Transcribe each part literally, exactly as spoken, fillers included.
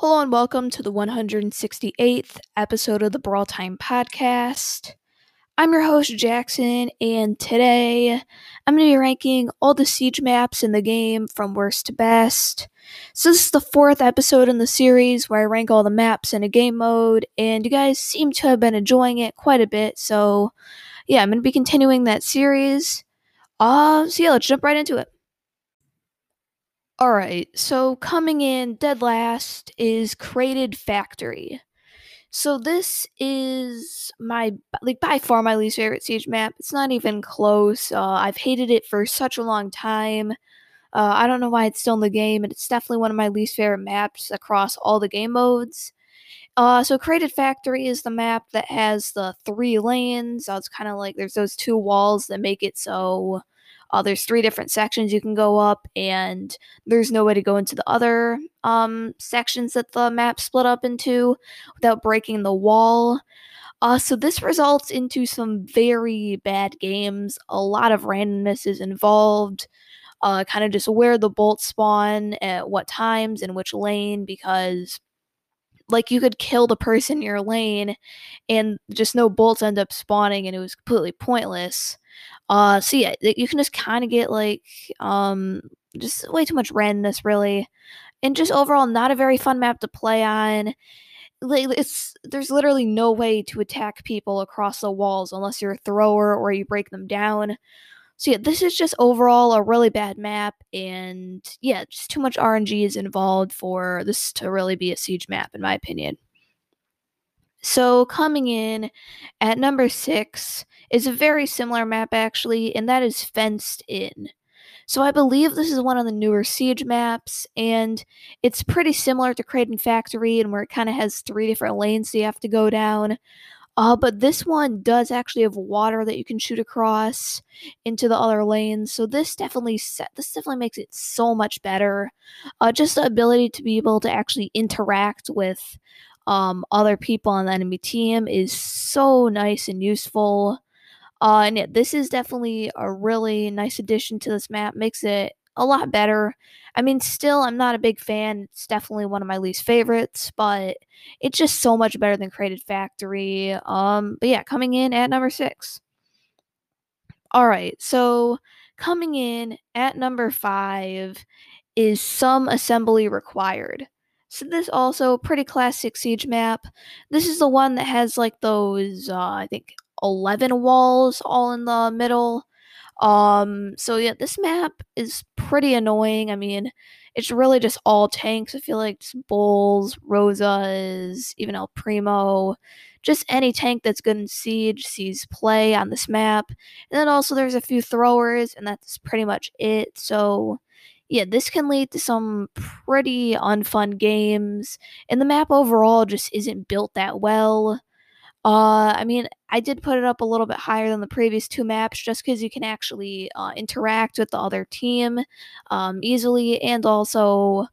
Hello and welcome to the one hundred sixty-eighth episode of the Brawl Time Podcast. I'm your host, Jackson, and today I'm going to be ranking all the siege maps in the game from worst to best. So this is the fourth episode in the series where I rank all the maps in a game mode, and you guys seem to have been enjoying it quite a bit, so yeah, I'm going to be continuing that series. Uh, so yeah, let's jump right into it. Alright, so coming in dead last is Crated Factory. So this is my, like, by far my least favorite siege map. It's not even close. Uh, I've hated it for such a long time. Uh, I don't know why it's still in the game, and it's definitely one of my least favorite maps across all the game modes. Uh, so Crated Factory is the map that has the three lanes. Uh, it's kind of like there's those two walls that make it so... Uh, there's three different sections you can go up, and there's no way to go into the other um, sections that the map split up into without breaking the wall. Uh, so this results into some very bad games. A lot of randomness is involved, uh, kind of just where the bolts spawn, at what times, in which lane, because... Like, you could kill the person in your lane, and just no bolts end up spawning, and it was completely pointless. Uh, so yeah, you can just kind of get, like, um, just way too much randomness, really. And just overall, not a very fun map to play on. Like, it's there's literally no way to attack people across the walls unless you're a thrower or you break them down. So yeah, this is just overall a really bad map, and yeah, just too much R N G is involved for this to really be a siege map, in my opinion. So coming in at number six is a very similar map, actually, and that is Fenced In. So I believe this is one of the newer siege maps, and it's pretty similar to Crated Factory, and where it kind of has three different lanes that you have to go down. Uh, but this one does actually have water that you can shoot across into the other lanes, so this definitely set, this definitely makes it so much better. Uh, just the ability to be able to actually interact with um, other people on the enemy team is so nice and useful. Uh, and yeah, this is definitely a really nice addition to this map. Makes it a lot better. I mean, still, I'm not a big fan. It's definitely one of my least favorites, but it's just so much better than Crated Factory. Um, but yeah, coming in at number six. All right, so coming in at number five is Some Assembly Required. So this also pretty classic siege map. This is the one that has like those, uh, I think, eleven walls all in the middle. Um, so yeah, this map is pretty annoying. I mean, it's really just all tanks. I feel like just Bulls, Rosas, even El Primo, just any tank that's good in siege sees play on this map. And then also there's a few throwers, and that's pretty much it. So yeah, this can lead to some pretty unfun games, and the map overall just isn't built that well. Uh, I mean, I did put it up a little bit higher than the previous two maps just because you can actually uh, interact with the other team um, easily, and also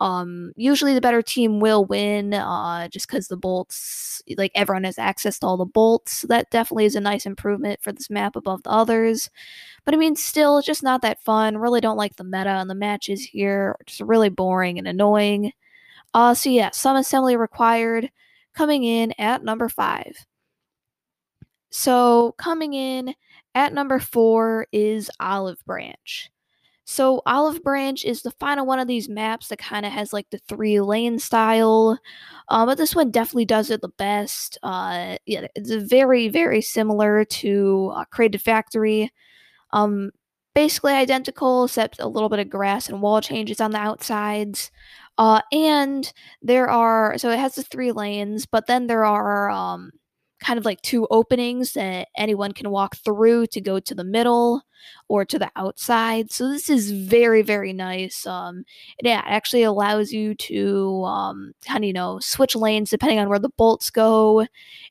um, usually the better team will win uh, just because the bolts, like, everyone has access to all the bolts. So that definitely is a nice improvement for this map above the others. But I mean, still, it's just not that fun. Really don't like the meta and the matches here. Just really boring and annoying. Uh, so yeah, Some Assembly Required. Coming in at number five. So coming in at number four is Olive Branch. So Olive Branch is the final one of these maps that kind of has like the three lane style. Uh, but this one definitely does it the best. Uh, yeah, it's very, very similar to uh, Crated Factory. Um, basically identical, except a little bit of grass and wall changes on the outsides. Uh, and there are, so it has the three lanes, but then there are um, kind of like two openings that anyone can walk through to go to the middle or to the outside. So this is very, very nice. Um, yeah, it actually allows you to um, kind of, you know, switch lanes depending on where the bolts go.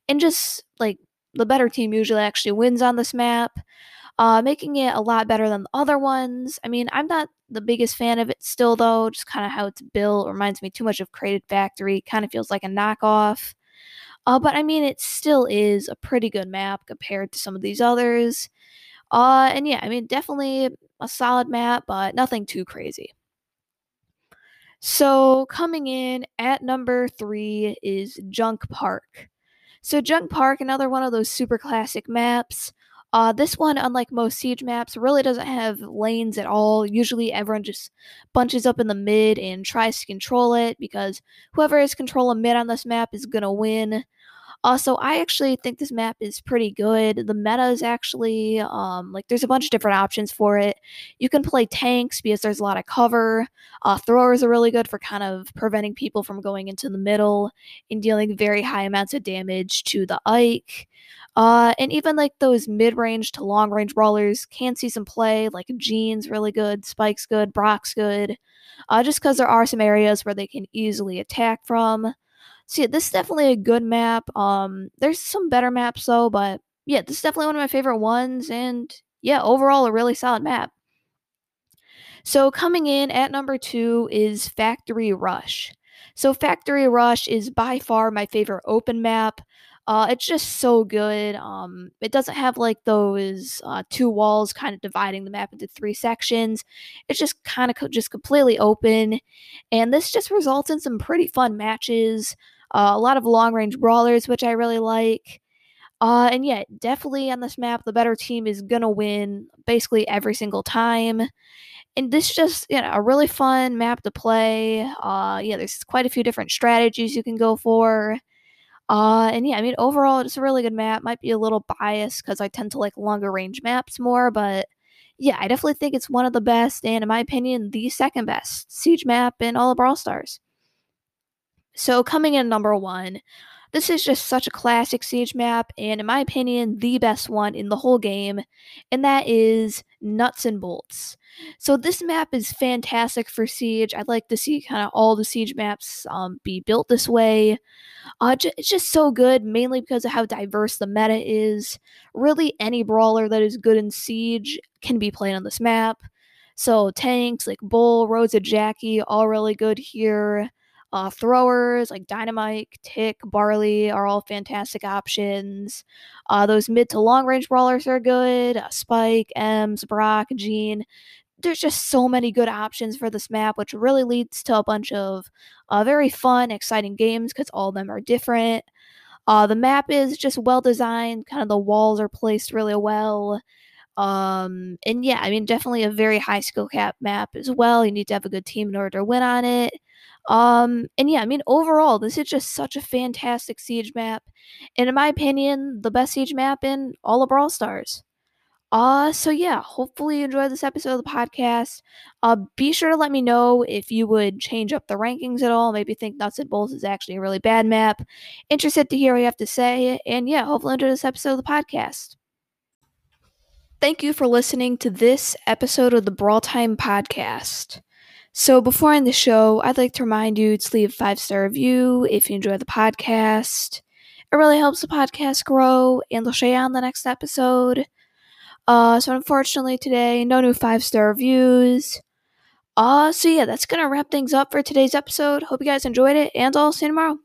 And just like the better team usually actually wins on this map. Uh, making it a lot better than the other ones. I mean, I'm not the biggest fan of it still, though. Just kind of how it's built reminds me too much of Crated Factory. Kind of feels like a knockoff. Uh, but, I mean, it still is a pretty good map compared to some of these others. Uh, and, yeah, I mean, definitely a solid map, but nothing too crazy. So coming in at number three is Junk Park. So Junk Park, another one of those super classic maps. Uh, this one, unlike most Siege maps, really doesn't have lanes at all. Usually everyone just bunches up in the mid and tries to control it because whoever is controlling mid on this map is going to win. Also, I actually think this map is pretty good. The meta is actually, um, like, there's a bunch of different options for it. You can play tanks because there's a lot of cover. Uh, throwers are really good for kind of preventing people from going into the middle and dealing very high amounts of damage to the Ike. Uh, and even, like, those mid-range to long-range brawlers can see some play. Like, Jean's really good, Spike's good, Brock's good. Uh, just because there are some areas where they can easily attack from. So yeah, this is definitely a good map. Um, there's some better maps though, but yeah, this is definitely one of my favorite ones, and yeah, overall a really solid map. So coming in at number two is Factory Rush. So Factory Rush is by far my favorite open map. Uh, it's just so good. Um, it doesn't have like those uh, two walls kind of dividing the map into three sections. It's just kind of co- just completely open, and this just results in some pretty fun matches. Uh, a lot of long-range brawlers, which I really like. Uh, and yeah, definitely on this map, the better team is gonna win basically every single time. And this just, you know, a really fun map to play. Uh, yeah, there's quite a few different strategies you can go for. Uh, and yeah, I mean, overall, it's a really good map. Might be a little biased because I tend to like longer range maps more, but yeah, I definitely think it's one of the best, and in my opinion, the second best Siege map in all of Brawl Stars. So coming in number one, this is just such a classic Siege map, and in my opinion, the best one in the whole game, and that is Nuts and Bolts. So this map is fantastic for Siege. I'd like to see kind of all the Siege maps um, be built this way. Uh, j- it's just so good, mainly because of how diverse the meta is. Really, any brawler that is good in Siege can be played on this map. So tanks like Bull, Rosa, Jackie, all really good here. Uh, throwers like Dynamite, Tick, Barley are all fantastic options. Uh, those mid to long range brawlers are good. Uh, Spike, Ems, Brock, Jean. There's just so many good options for this map, which really leads to a bunch of uh, very fun, exciting games because all of them are different. Uh, the map is just well designed. Kind of the walls are placed really well. Um, and yeah, I mean, definitely a very high skill cap map as well. You need to have a good team in order to win on it. Um, and yeah, I mean, overall, this is just such a fantastic Siege map. And in my opinion, the best Siege map in all of Brawl Stars. Uh, so yeah, hopefully you enjoyed this episode of the podcast. Uh, be sure to let me know if you would change up the rankings at all. Maybe think Nuts and Bolts is actually a really bad map. Interested to hear what you have to say. And yeah, hopefully you enjoyed this episode of the podcast. Thank you for listening to this episode of the Brawl Time Podcast. So before I end the show, I'd like to remind you to leave a five-star review if you enjoy the podcast. It really helps the podcast grow, and I'll show you on the next episode. Uh, so unfortunately today, no new five-star reviews. Uh, so yeah, that's going to wrap things up for today's episode. Hope you guys enjoyed it, and I'll see you tomorrow.